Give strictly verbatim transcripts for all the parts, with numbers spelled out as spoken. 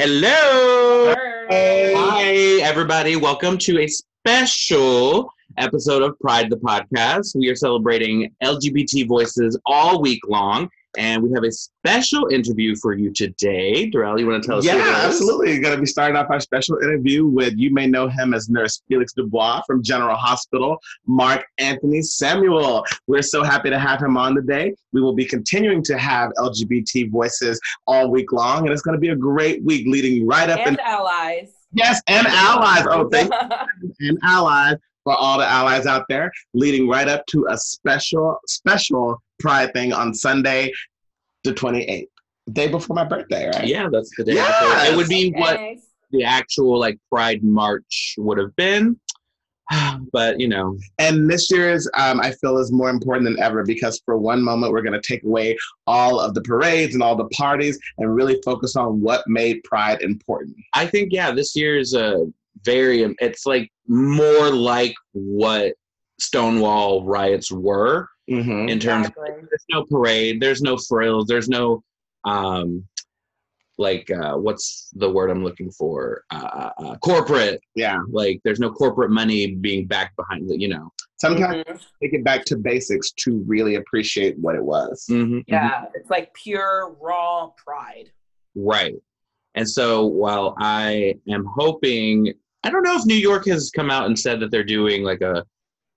Hello. Hey. Hi, everybody. Welcome to a special episode of Pride the Podcast. We are celebrating L G B T voices all week long, and we have a special interview for you today. Darrell, you want to tell us yeah, who it is? Yeah, absolutely. We're going to be starting off our special interview with, you may know him as Nurse Felix Dubois from General Hospital, Mark Anthony Samuel. We're so happy to have him on today. We will be continuing to have L G B T voices all week long, and it's going to be a great week leading right up. And in- allies. Yes, and allies. Oh, thank you. And allies. For all the allies out there, leading right up to a special, special Pride thing on Sunday, the twenty-eighth, the day before my birthday, right? Yeah, that's the day. Yeah, it would be what the actual like Pride March would have been, but you know. And this year's, um, I feel, is more important than ever because for one moment we're going to take away all of the parades and all the parties and really focus on what made Pride important. I think, yeah, this year's a. Uh, Very, it's like more like what Stonewall riots were mm-hmm. in terms exactly. of there's no parade, there's no frills, there's no, um, like, uh, what's the word I'm looking for? Uh, uh, corporate. Yeah. Like, there's no corporate money being backed behind the, you know. Sometimes mm-hmm. take it back to basics to really appreciate what it was. Mm-hmm. Yeah. Mm-hmm. It's like pure, raw pride. Right. And so while I am hoping, I don't know if New York has come out and said that they're doing like a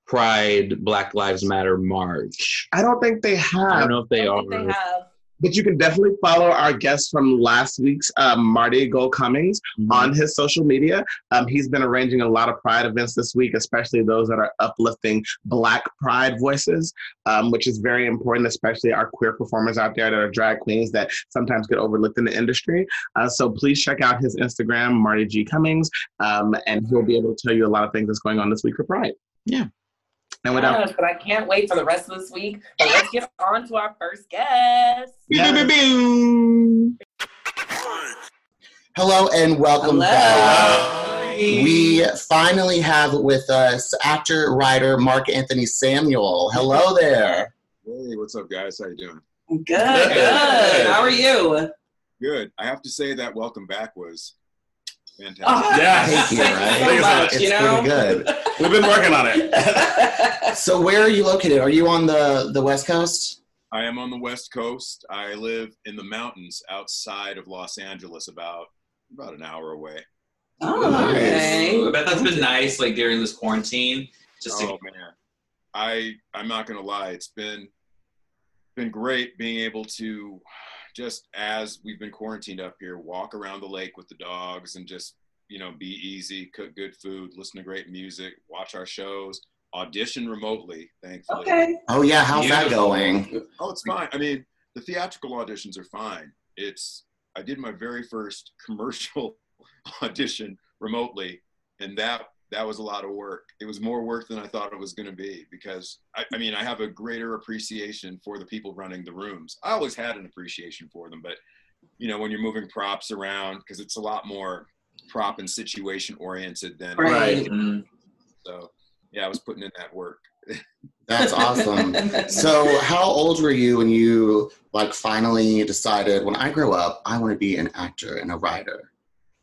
Pride Black Lives Matter march. I don't think they have. I don't know if they I don't are. Think they have. But you can definitely follow our guest from last week's, um, Marty Gold Cummings, mm-hmm. on his social media. Um, he's been arranging a lot of Pride events this week, especially those that are uplifting Black Pride voices, um, which is very important, especially our queer performers out there that are drag queens that sometimes get overlooked in the industry. Uh, so please check out his Instagram, Marty G. Cummings, um, and he'll be able to tell you a lot of things that's going on this week for Pride. Yeah. And without- yes, but I can't wait for the rest of this week. But let's get on to our first guest. Yes. Hello and welcome Hello. back. We finally have with us actor, writer, Mark Anthony Samuel. Hello there. Hey, what's up, guys? How you doing? Good, good. Hey. How are you? Good. I have to say that welcome back was fantastic. Oh, yeah, thank you. Right? Thank you so much, it's pretty good. We've been working on it. So where are you located? Are you on the, the West Coast? I am on the West Coast. I live in the mountains outside of Los Angeles, about about an hour away. Oh, nice. Okay. I bet that's been nice, like, during this quarantine. Just oh, to- man. I, I'm not going to lie. It's been been great being able to, just as we've been quarantined up here, walk around the lake with the dogs and just, you know, be easy, cook good food, listen to great music, watch our shows, audition remotely, thankfully. Okay. Oh yeah, how's Beautiful. that going? Oh, it's fine. I mean, the theatrical auditions are fine. It's, I did my very first commercial audition remotely, and that that was a lot of work. It was more work than I thought it was gonna be because, I, I mean, I have a greater appreciation for the people running the rooms. I always had an appreciation for them, but you know, when you're moving props around, because it's a lot more prop and situation oriented than right. Mm-hmm. So yeah, I was putting in that work. That's awesome. So how old were you when you like finally decided, when I grow up I want to be an actor and a writer?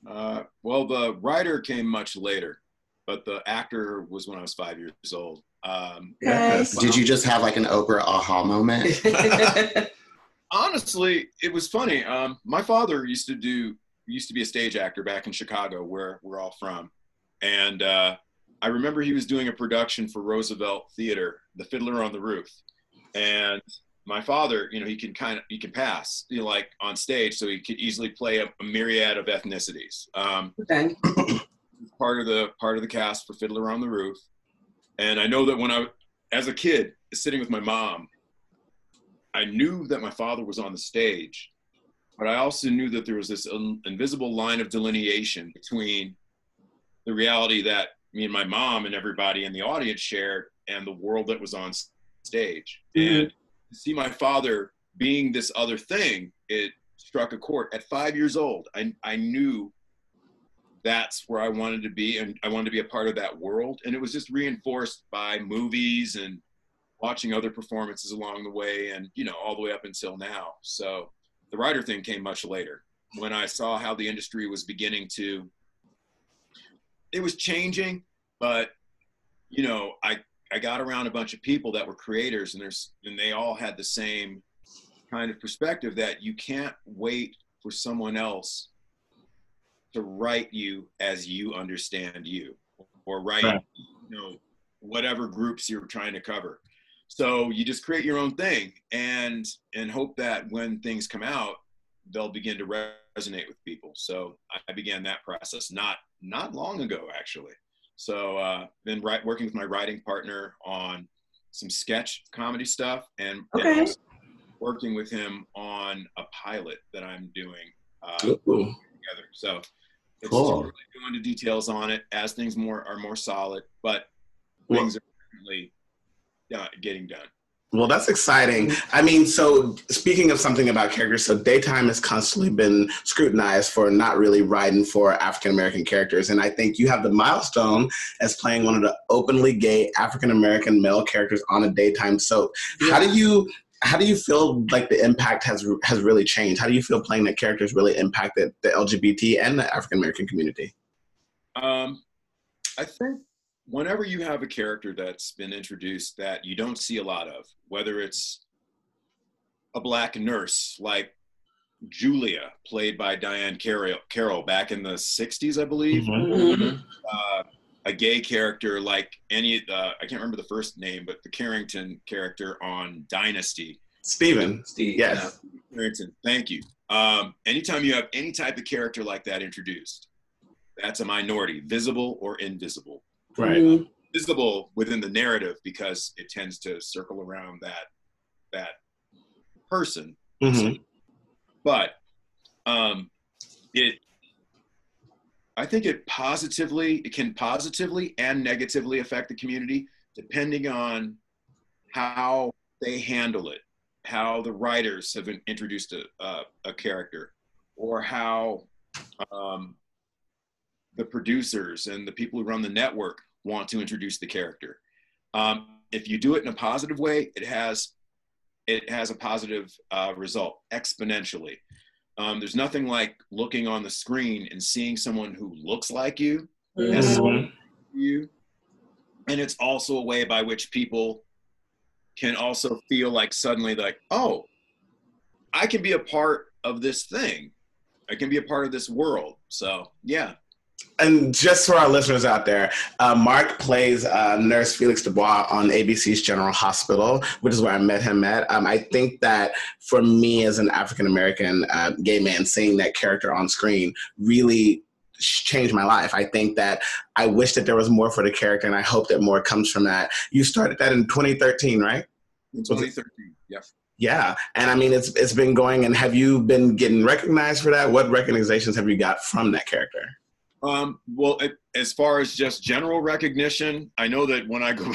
Uh, well, the writer came much later, but the actor was when I was five years old. Um, yes. Did you just have like an Oprah aha moment? Honestly, it was funny. Um, my father used to do used to be a stage actor back in Chicago, where we're all from. And uh, I remember he was doing a production for Roosevelt Theater, The Fiddler on the Roof. And my father, you know, he can kind of, he can pass, you know, like on stage, so he could easily play a, a myriad of ethnicities. Um, okay. Part of the, part of the cast for Fiddler on the Roof. And I know that when I, as a kid, sitting with my mom, I knew that my father was on the stage, but I also knew that there was this un- invisible line of delineation between the reality that me and my mom and everybody in the audience shared and the world that was on stage. Mm-hmm. And to see my father being this other thing, it struck a chord. At five years old, I, I knew that's where I wanted to be, and I wanted to be a part of that world. And it was just reinforced by movies and watching other performances along the way and, you know, all the way up until now. So the writer thing came much later. when I saw how the industry was beginning to, it was changing, but, you know, I, I got around a bunch of people that were creators, and there's, and they all had the same kind of perspective that you can't wait for someone else to write you as you understand you, or write, right. you know, whatever groups you're trying to cover. So you just create your own thing and, and hope that when things come out, they'll begin to resonate with people. So I began that process not, not long ago, actually. So uh, been right, working with my writing partner on some sketch comedy stuff, and, okay. and working with him on a pilot that I'm doing uh, together. So it's cool. Really going into details on it as things more are more solid, but well, things are definitely uh, getting done. Well, that's exciting. I mean, so speaking of something about characters, so daytime has constantly been scrutinized for not really writing for African-American characters. And I think you have the milestone as playing one of the openly gay African-American male characters on a daytime soap. Yeah. How do you, how do you feel like the impact has, has really changed? How do you feel playing that character has really impacted the L G B T and the African-American community? Um, I think, whenever you have a character that's been introduced that you don't see a lot of, whether it's a black nurse like Julia, played by Diane Carroll, Carroll back in the sixties, I believe, mm-hmm. uh, a gay character like any, uh, I can't remember the first name, but the Carrington character on Dynasty. Steven, Steve, yes. Uh, Carrington, thank you. Um, anytime you have any type of character like that introduced, that's a minority, visible or invisible. Right, mm-hmm. visible within the narrative because it tends to circle around that that person. Mm-hmm. But um, it, I think it positively, it can positively and negatively affect the community depending on how they handle it, how the writers have been introduced a uh, a character, or how. Um, the producers and the people who run the network want to introduce the character. Um, if you do it in a positive way, it has, it has a positive uh, result exponentially. Um, there's nothing like looking on the screen and seeing someone who looks like you, mm-hmm. you. And it's also a way by which people can also feel like suddenly like, oh, I can be a part of this thing. I can be a part of this world. So yeah. And just for our listeners out there, uh, Mark plays uh, Nurse Felix Dubois on A B C's General Hospital, which is where I met him at. Um, I think that for me as an African-American uh, gay man, seeing that character on screen really changed my life. I think that I wish that there was more for the character, and I hope that more comes from that. You started that in twenty thirteen, right? In twenty thirteen, yes. Yeah. And I mean, it's it's been going, and have you been getting recognized for that? What recognitions have you got from that character? Um, well, it, as far as just general recognition, I know that when I go,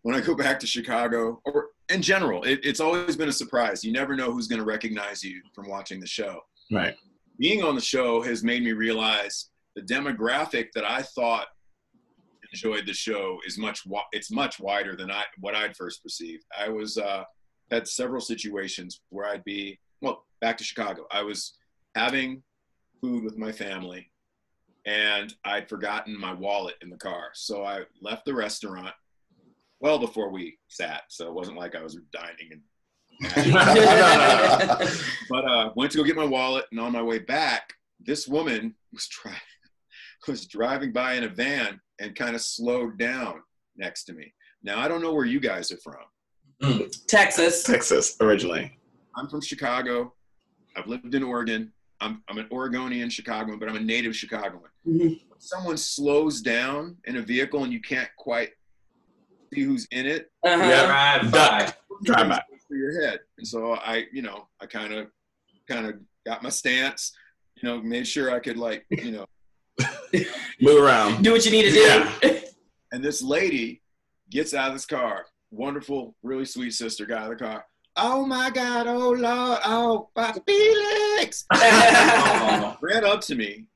when I go back to Chicago, or in general, it, it's always been a surprise. You never know who's going to recognize you from watching the show. Right. Being on the show has made me realize the demographic that I thought enjoyed the show is much, it's much wider than I, what I'd first perceived. I was, uh, had several situations where I'd be, well, back to Chicago. I was having food with my family, and I'd forgotten my wallet in the car. So I left the restaurant well before we sat. So it wasn't like I was dining. And but uh, went to go get my wallet, and on my way back, this woman was, try was driving by in a van and kind of slowed down next to me. Now, I don't know where you guys are from. Mm. Texas. Texas, originally. I'm from Chicago. I've lived in Oregon. I'm, I'm an Oregonian Chicagoan, but I'm a native Chicagoan. Mm-hmm. Someone slows down in a vehicle and you can't quite see who's in it. Uh-huh. Yeah, drive by. Drive by. Through your head. And so I, you know, I kind of, kind of got my stance, you know, made sure I could like, you know. Move around. Do what you need to yeah. do. And this lady gets out of this car. Wonderful, really sweet sister got out of the car. Oh my God, oh Lord, oh Felix! Ran up to me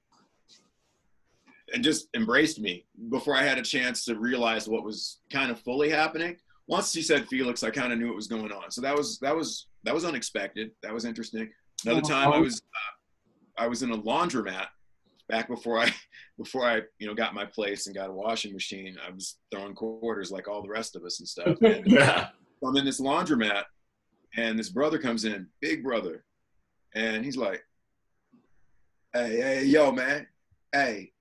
and just embraced me before I had a chance to realize what was kind of fully happening. Once she said Felix, I kind of knew what was going on. So that was that was that was unexpected. That was interesting. Another time I was uh, I was in a laundromat back before I, before I, you know, got my place and got a washing machine. I was throwing quarters like all the rest of us and stuff. And yeah. I'm in this laundromat and this brother comes in, big brother. And he's like, hey, hey, yo, man. Hey,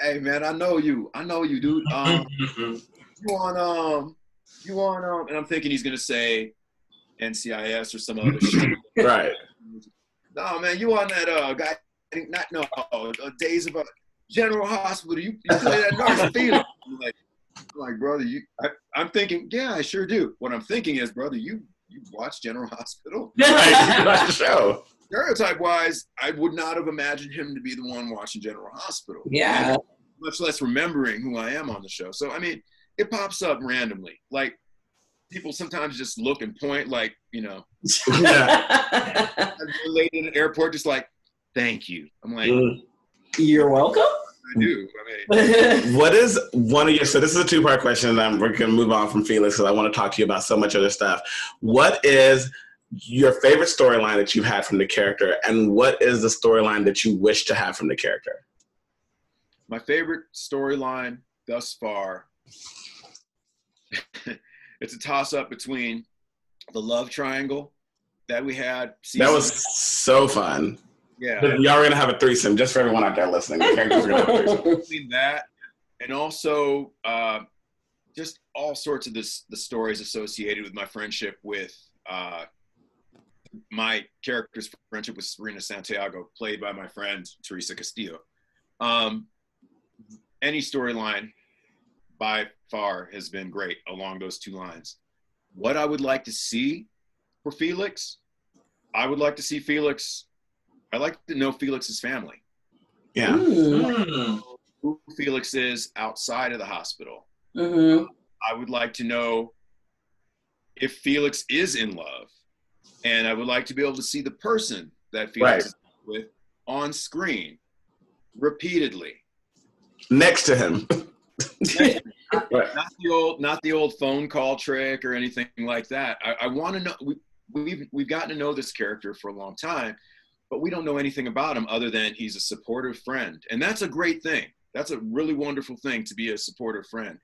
hey, man, I know you. I know you, dude. Um, you on, um, you on, um, and I'm thinking he's going to say N C I S or some other shit. Right. No, man, you on that, uh, guy, not, no, uh, Days of uh, General Hospital. You, you play that nurse Felix. I'm like, I'm like, brother, you, I, I'm thinking, yeah, I sure do. What I'm thinking is, brother, you, you watch General Hospital? Right, you watch the show. Stereotype-wise, I would not have imagined him to be the one watching General Hospital. Yeah. Much less remembering who I am on the show. So, I mean, it pops up randomly. Like, people sometimes just look and point, like, you know. Yeah. I'm late in an airport, just like, thank you. I'm like, you're welcome? I do. I mean. What is one of your, so this is a two-part question, and I'm, we're going to move on from Felix, because I want to talk to you about so much other stuff. What is your favorite storyline that you've had from the character, and what is the storyline that you wish to have from the character? My favorite storyline thus far, it's a toss-up between the love triangle that we had. That was so fun. Yeah. Y'all are gonna have a threesome, just for everyone out there listening. The characters are gonna have a threesome. Between that and also uh, just all sorts of this, the stories associated with my friendship with uh, my character's friendship with Serena Santiago, played by my friend, Teresa Castillo. Um, any storyline by far has been great along those two lines. What I would like to see for Felix, I would like to see Felix, I like to know Felix's family. Yeah. Mm. Who Felix is outside of the hospital. Mm-hmm. I would like to know if Felix is in love. And I would like to be able to see the person that Felix right. is with on screen repeatedly. Next to him. Next to him. Not, right. not, the old, not the old phone call trick or anything like that. I, I want to know, we, we've, we've gotten to know this character for a long time, but we don't know anything about him other than he's a supportive friend. And that's a great thing. That's a really wonderful thing, to be a supportive friend.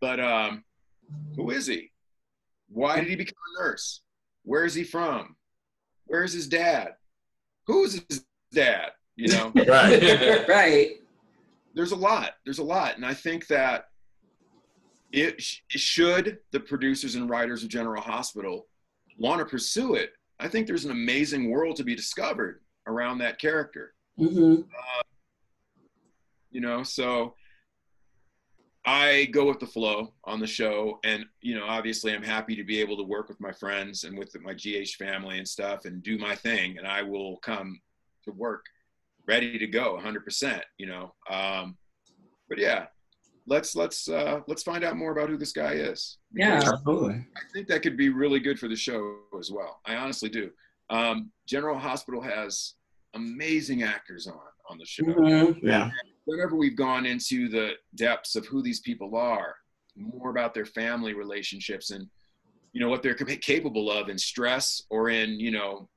But um, who is he? Why did he become a nurse? Where is he from? Where is his dad? Who's his dad? You know? Right. Right. There's a lot. There's a lot. And I think that it, sh it should the producers and writers of General Hospital want to pursue it, I think there's an amazing world to be discovered around that character. Mm-hmm. uh, you know, so I go with the flow on the show, and, you know, obviously I'm happy to be able to work with my friends and with my G H family and stuff and do my thing, and I will come to work ready to go one hundred percent, you know. Um, but yeah, let's, let's, uh, let's find out more about who this guy is. Yeah, absolutely. I think that could be really good for the show as well. I honestly do. Um, General Hospital has amazing actors on, on the show. Mm-hmm. Yeah. Whenever we've gone into the depths of who these people are, more about their family relationships and, you know, what they're capable of in stress or in, you know,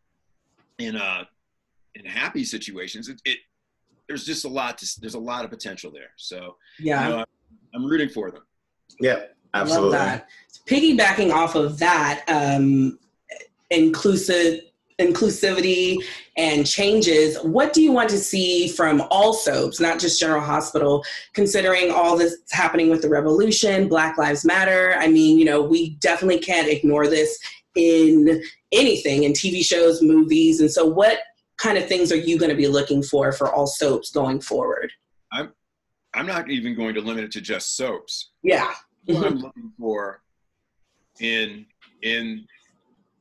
in uh, in happy situations, it, it there's just a lot to, there's a lot of potential there. So yeah, you know, I'm, I'm rooting for them. Yeah, absolutely. I love that. So piggybacking off of that, um, inclusive. inclusivity and changes, what do you want to see from all soaps, not just General Hospital, considering all this happening with the revolution, Black Lives Matter? I mean, you know, we definitely can't ignore this in anything, in T V shows, movies. And so what kind of things are you going to be looking for for all soaps going forward? I'm, I'm not even going to limit it to just soaps. Yeah. What I'm looking for in, in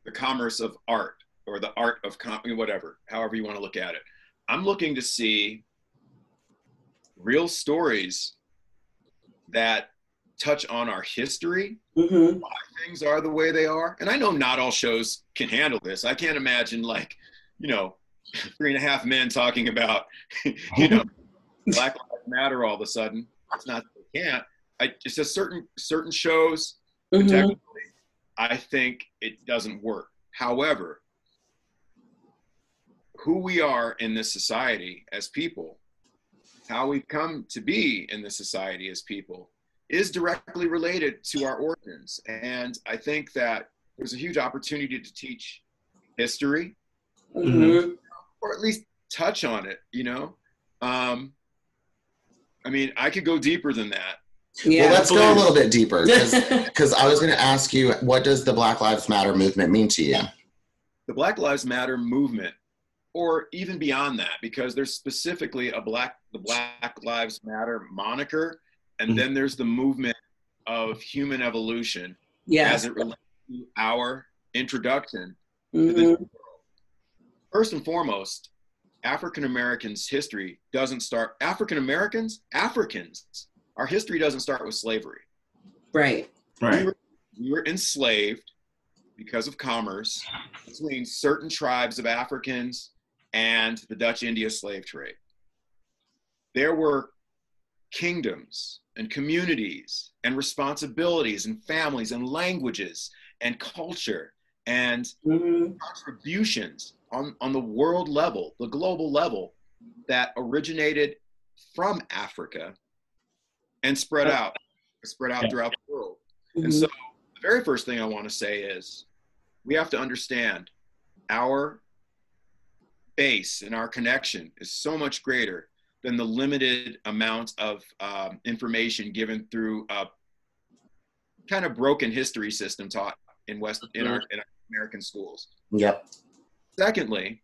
the commerce of art, or the art of comedy, whatever, however you want to look at it. I'm looking to see real stories that touch on our history, mm-hmm. why things are the way they are. And I know not all shows can handle this. I can't imagine, like, you know, Three and a Half Men talking about, you know, Black Lives Matter all of a sudden. It's not that they can't. I, it's just certain, certain shows, mm-hmm. technically, I think it doesn't work. However, who we are in this society as people, how we come to be in this society as people, is directly related to our origins. And I think that there's a huge opportunity to teach history, mm-hmm. or at least touch on it, you know? Um, I mean, I could go deeper than that. Yeah. Well, let's go a little bit deeper, because I was going to ask you, what does the Black Lives Matter movement mean to you? The Black Lives Matter movement, or even beyond that, because there's specifically a black, the Black Lives Matter moniker, and mm-hmm. then there's the movement of human evolution yeah. as it relates to our introduction mm-hmm. to the new world. First and foremost, African Americans' history doesn't start, African Americans, Africans, our history doesn't start with slavery. Right. Right. We were, we were enslaved because of commerce between certain tribes of Africans and the Dutch India slave trade. There were kingdoms and communities and responsibilities and families and languages and culture and mm-hmm. contributions on, on the world level, the global level, that originated from Africa and spread out, spread out throughout the world. Mm-hmm. And so the very first thing I want to say is we have to understand our base and our connection is so much greater than the limited amount of um, information given through a kind of broken history system taught in West in our, in our American schools. Yep. Secondly,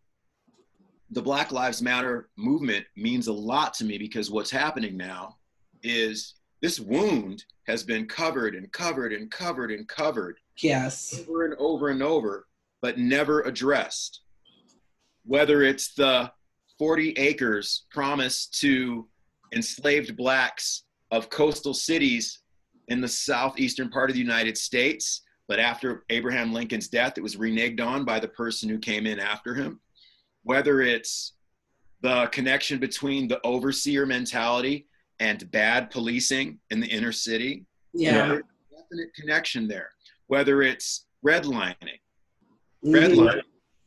the Black Lives Matter movement means a lot to me, because what's happening now is this wound has been covered and covered and covered and covered. Yes. Over and over and over, but never addressed. Whether it's the forty acres promised to enslaved blacks of coastal cities in the southeastern part of the United States, but after Abraham Lincoln's death, it was reneged on by the person who came in after him. Whether it's the connection between the overseer mentality and bad policing in the inner city. Yeah. There's a definite connection there. Whether it's redlining, redlining,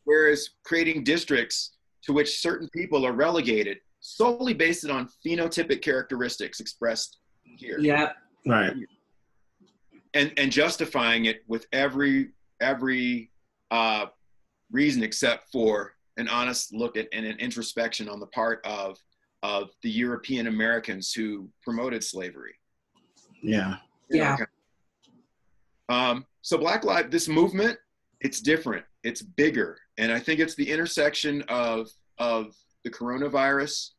whereas creating districts to which certain people are relegated solely based on phenotypic characteristics expressed here. Yeah. Right. And and justifying it with every every uh, reason except for an honest look at and an introspection on the part of of the European Americans who promoted slavery. Yeah. You know, yeah. Kind of. Um, so Black Lives, this movement, it's different, it's bigger. And I think it's the intersection of, of the coronavirus,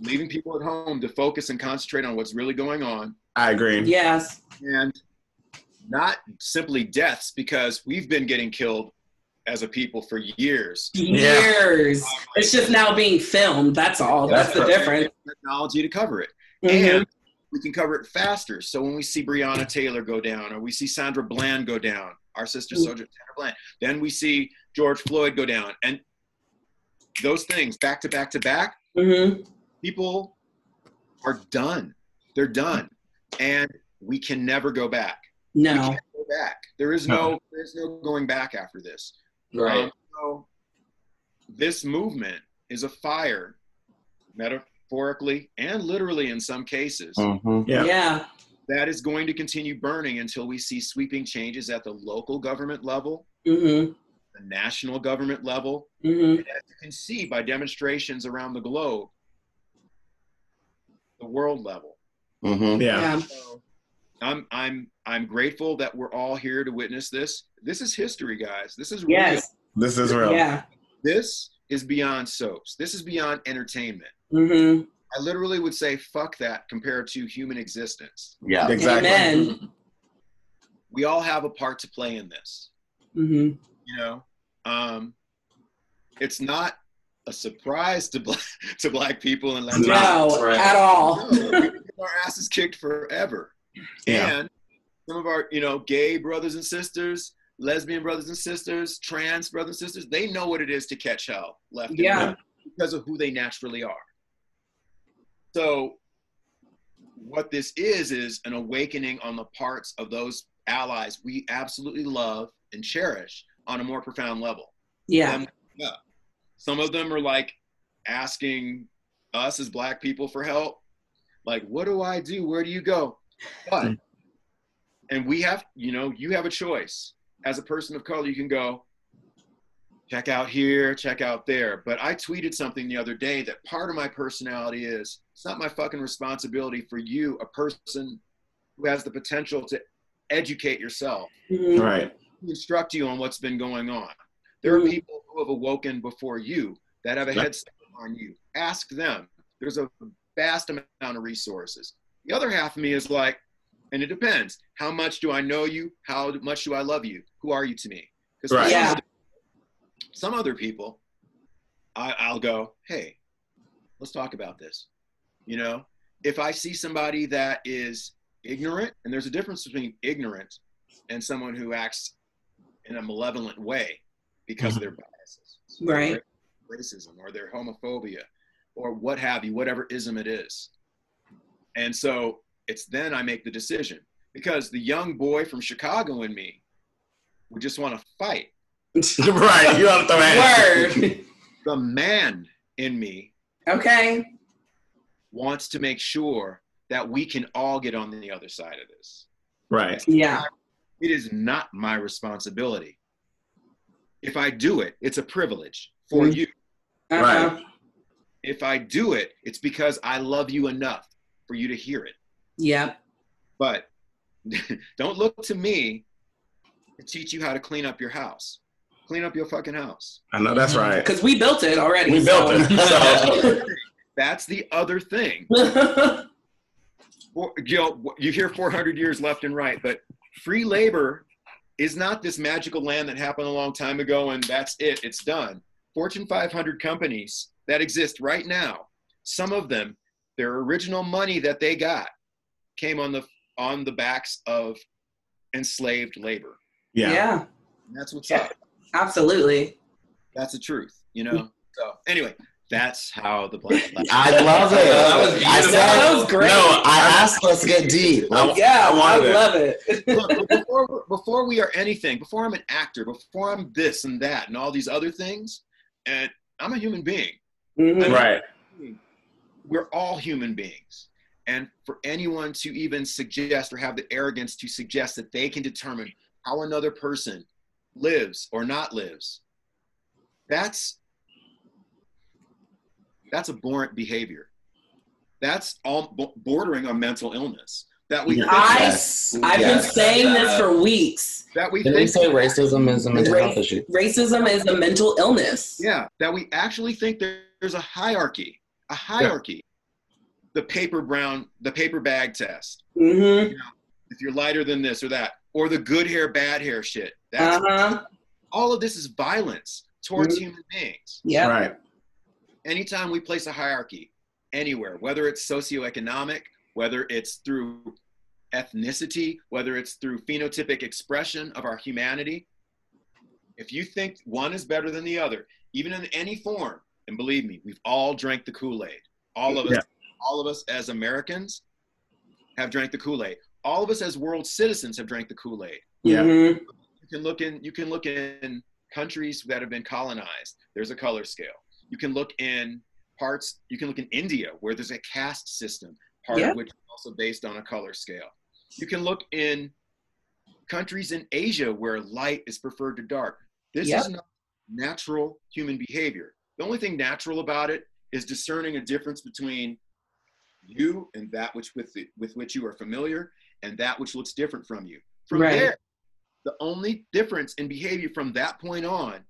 leaving people at home to focus and concentrate on what's really going on. I agree. Yes. And not simply deaths, because we've been getting killed as a people for years. Years. Yeah. It's just now being filmed. That's all. That's, that's the difference. Technology to cover it. Mm-hmm. And we can cover it faster. So when we see Breonna Taylor go down, or we see Sandra Bland go down, our sister soldier Sandra Bland, then we see George Floyd go down, and those things back to back to back, mm-hmm. people are done. They're done. And we can never go back. No. We can't go back. There is no, no. There is no going back after this. Right. Um, so this movement is a fire, metaphorically and literally in some cases. Mm-hmm. Yeah. Yeah. That is going to continue burning until we see sweeping changes at the local government level, mm-hmm. the national government level. Mm-hmm. And as you can see by demonstrations around the globe, the world level. Mm-hmm. Yeah. Yeah. So I'm, I'm, I'm grateful that we're all here to witness this. This is history, guys. This is yes. real. This is real. Yeah. This is beyond soaps. This is beyond entertainment. Mm-hmm. I literally would say, fuck that, compared to human existence. Yeah, exactly. Amen. We all have a part to play in this. Mm-hmm. You know, um, it's not a surprise to black to black people in Latin. No, right. At all. No, we get our asses kicked forever. Yeah. And some of our, you know, gay brothers and sisters, lesbian brothers and sisters, trans brothers and sisters, they know what it is to catch hell left yeah. and right because of who they naturally are. So what this is, is an awakening on the parts of those allies we absolutely love and cherish on a more profound level. Yeah. Um, yeah. Some of them are like asking us as Black people for help. Like, what do I do? Where do you go? But, and we have, you know, you have a choice. As a person of color, you can go check out here, check out there. But I tweeted something the other day that part of my personality is, it's not my fucking responsibility for you, a person who has the potential to educate yourself. Right. Instruct you on what's been going on. There are people who have awoken before you that have a head start on you. Ask them. There's a vast amount of resources. The other half of me is like, and it depends. How much do I know you? How much do I love you? Who are you to me? Because right. yeah. some other people, I, I'll go, hey, let's talk about this. You know, if I see somebody that is ignorant, and there's a difference between ignorant and someone who acts in a malevolent way because of their biases, right? Or racism, or their homophobia, or what have you, whatever ism it is. And so it's then I make the decision, because the young boy from Chicago in me would just want to fight. Right, you have the word. The man in me, okay, wants to make sure that we can all get on the other side of this. Right. Yeah. It is not my responsibility. If I do it, it's a privilege for mm-hmm. you. Uh-huh. Right. If I do it, it's because I love you enough for you to hear it. Yeah. But don't look to me to teach you how to clean up your house. Clean up your fucking house. I know, that's right. Because we built it already. We so. built it. So. That's the other thing. You know, you hear four hundred years left and right, but free labor is not this magical land that happened a long time ago and that's it, it's done. Fortune five hundred companies that exist right now, some of them, their original money that they got came on the on the backs of enslaved labor. Yeah. yeah. And that's what's yeah. up. Absolutely. That's the truth, you know? So anyway. That's how the Black Lives. I love it. That was beautiful. I said, that was great. No, I asked, let's get deep. I, yeah, I, I love it. it. Look, before, before we are anything, before I'm an actor, before I'm this and that and all these other things, and I'm a human being. Mm-hmm. Right. We're all human beings. And for anyone to even suggest or have the arrogance to suggest that they can determine how another person lives or not lives, that's That's abhorrent behavior. That's all bordering on mental illness. That we. Yes. Think I, I've yes. been saying uh, this for weeks. That we. Did think they say that racism is a mental health issue? Racism is a mental illness. Yeah, that we actually think there's a hierarchy. A hierarchy. Yeah. The paper brown, the paper bag test. Mm-hmm. You know, if you're lighter than this or that, or the good hair, bad hair shit. That's uh-huh. all of this is violence towards mm-hmm. human beings. Yeah. Right. Anytime we place a hierarchy anywhere, whether it's socioeconomic, whether it's through ethnicity, whether it's through phenotypic expression of our humanity, if you think one is better than the other, even in any form, and believe me, we've all drank the Kool-Aid. All of us, yeah. all of us as Americans have drank the Kool-Aid. All of us as world citizens have drank the Kool-Aid. Yeah. Mm-hmm. You can look in, you can look in countries that have been colonized. There's a color scale. You can look in parts, you can look in India where there's a caste system, part yep. of which is also based on a color scale. You can look in countries in Asia where light is preferred to dark. This yep. is not natural human behavior. The only thing natural about it is discerning a difference between you and that which with, the, with which you are familiar and that which looks different from you. From right. there, the only difference in behavior from that point on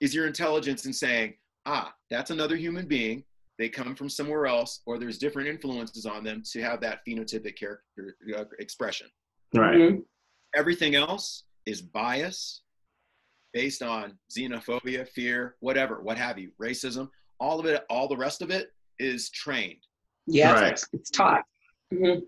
is your intelligence in saying, ah, that's another human being, they come from somewhere else, or there's different influences on them to have that phenotypic character uh, expression. Right. Mm-hmm. Everything else is bias based on xenophobia, fear, whatever, what have you, racism, all of it, all the rest of it is trained. Yeah, right. it's, it's taught. Mm-hmm.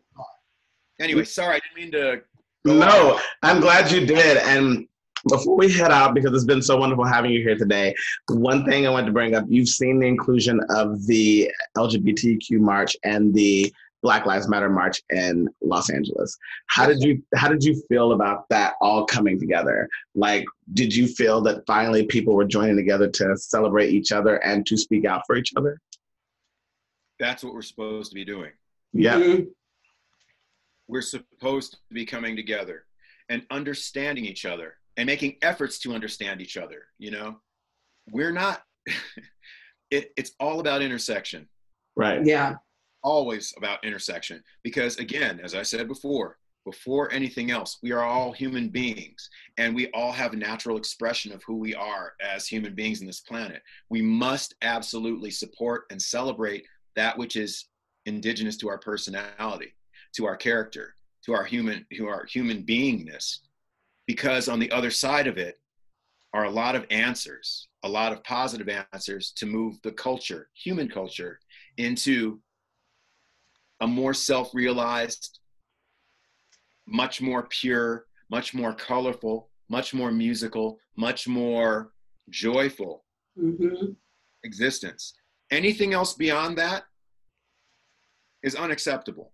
Anyway, sorry, I didn't mean to go No, on. I'm glad you did, and before we head out, because it's been so wonderful having you here today, one thing I wanted to bring up, you've seen the inclusion of the L G B T Q march and the Black Lives Matter March in Los Angeles. How did you how did you feel about that all coming together? Like, did you feel that finally people were joining together to celebrate each other and to speak out for each other? That's what we're supposed to be doing. Yeah. Mm-hmm. We're supposed to be coming together and understanding each other and making efforts to understand each other. You know, we're not, it, it's all about intersection. Right. Yeah. Always about intersection, because again, as I said before, before anything else, we are all human beings and we all have a natural expression of who we are as human beings on this planet. We must absolutely support and celebrate that which is indigenous to our personality, to our character, to our human, to our human beingness, because on the other side of it are a lot of answers, a lot of positive answers to move the culture, human culture, into a more self-realized, much more pure, much more colorful, much more musical, much more joyful mm-hmm. existence. Anything else beyond that is unacceptable.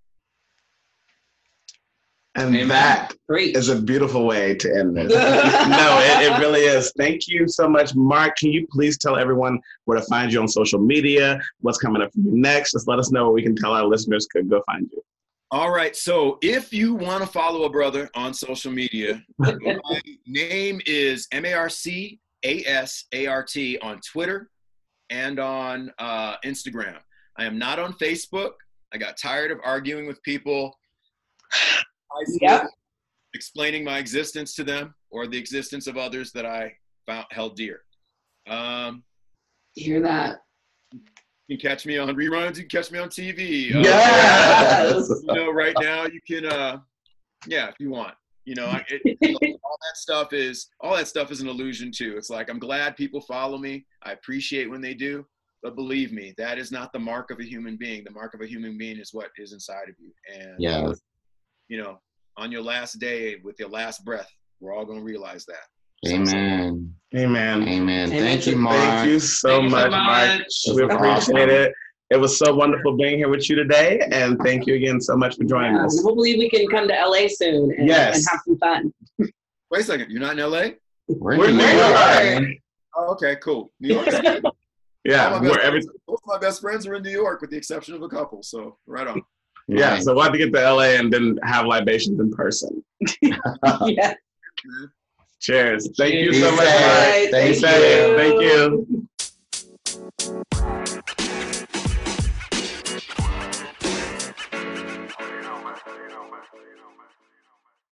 And Amen. That Great. Is a beautiful way to end this. No, it, it really is. Thank you so much, Mark. Can you please tell everyone where to find you on social media? What's coming up for you next? Just let us know where we can tell our listeners could go find you. All right. So if you want to follow a brother on social media, my name is M A R C A S A R T on Twitter and on uh, Instagram. I am not on Facebook. I got tired of arguing with people. Yep. Explaining my existence to them or the existence of others that I found, held dear. Um, Hear that. You can catch me on reruns. You can catch me on T V. Yes! Uh, you know, right now you can, uh, yeah, if you want. You know, I, it, like, all that stuff is all that stuff is an illusion too. It's like, I'm glad people follow me. I appreciate when they do. But believe me, that is not the mark of a human being. The mark of a human being is what is inside of you. And yeah. Uh, you know, on your last day, with your last breath, we're all going to realize that. Amen. Amen. Amen. Thank you, Mark. Thank you so much, Mark. We appreciate it. It was so wonderful being here with you today. And thank you again so much for joining us. Hopefully we can come to L A soon and, yes. and have some fun. Wait a second. You're not in L A? We're in New York. Oh, okay, cool. New York. Yeah. We're every- both of my best friends are in New York with the exception of a couple. So right on. Yeah, right. So we'll have to get to L A and then have libations in person. Yeah. Cheers. Thank you so much. Thank you. Thank you.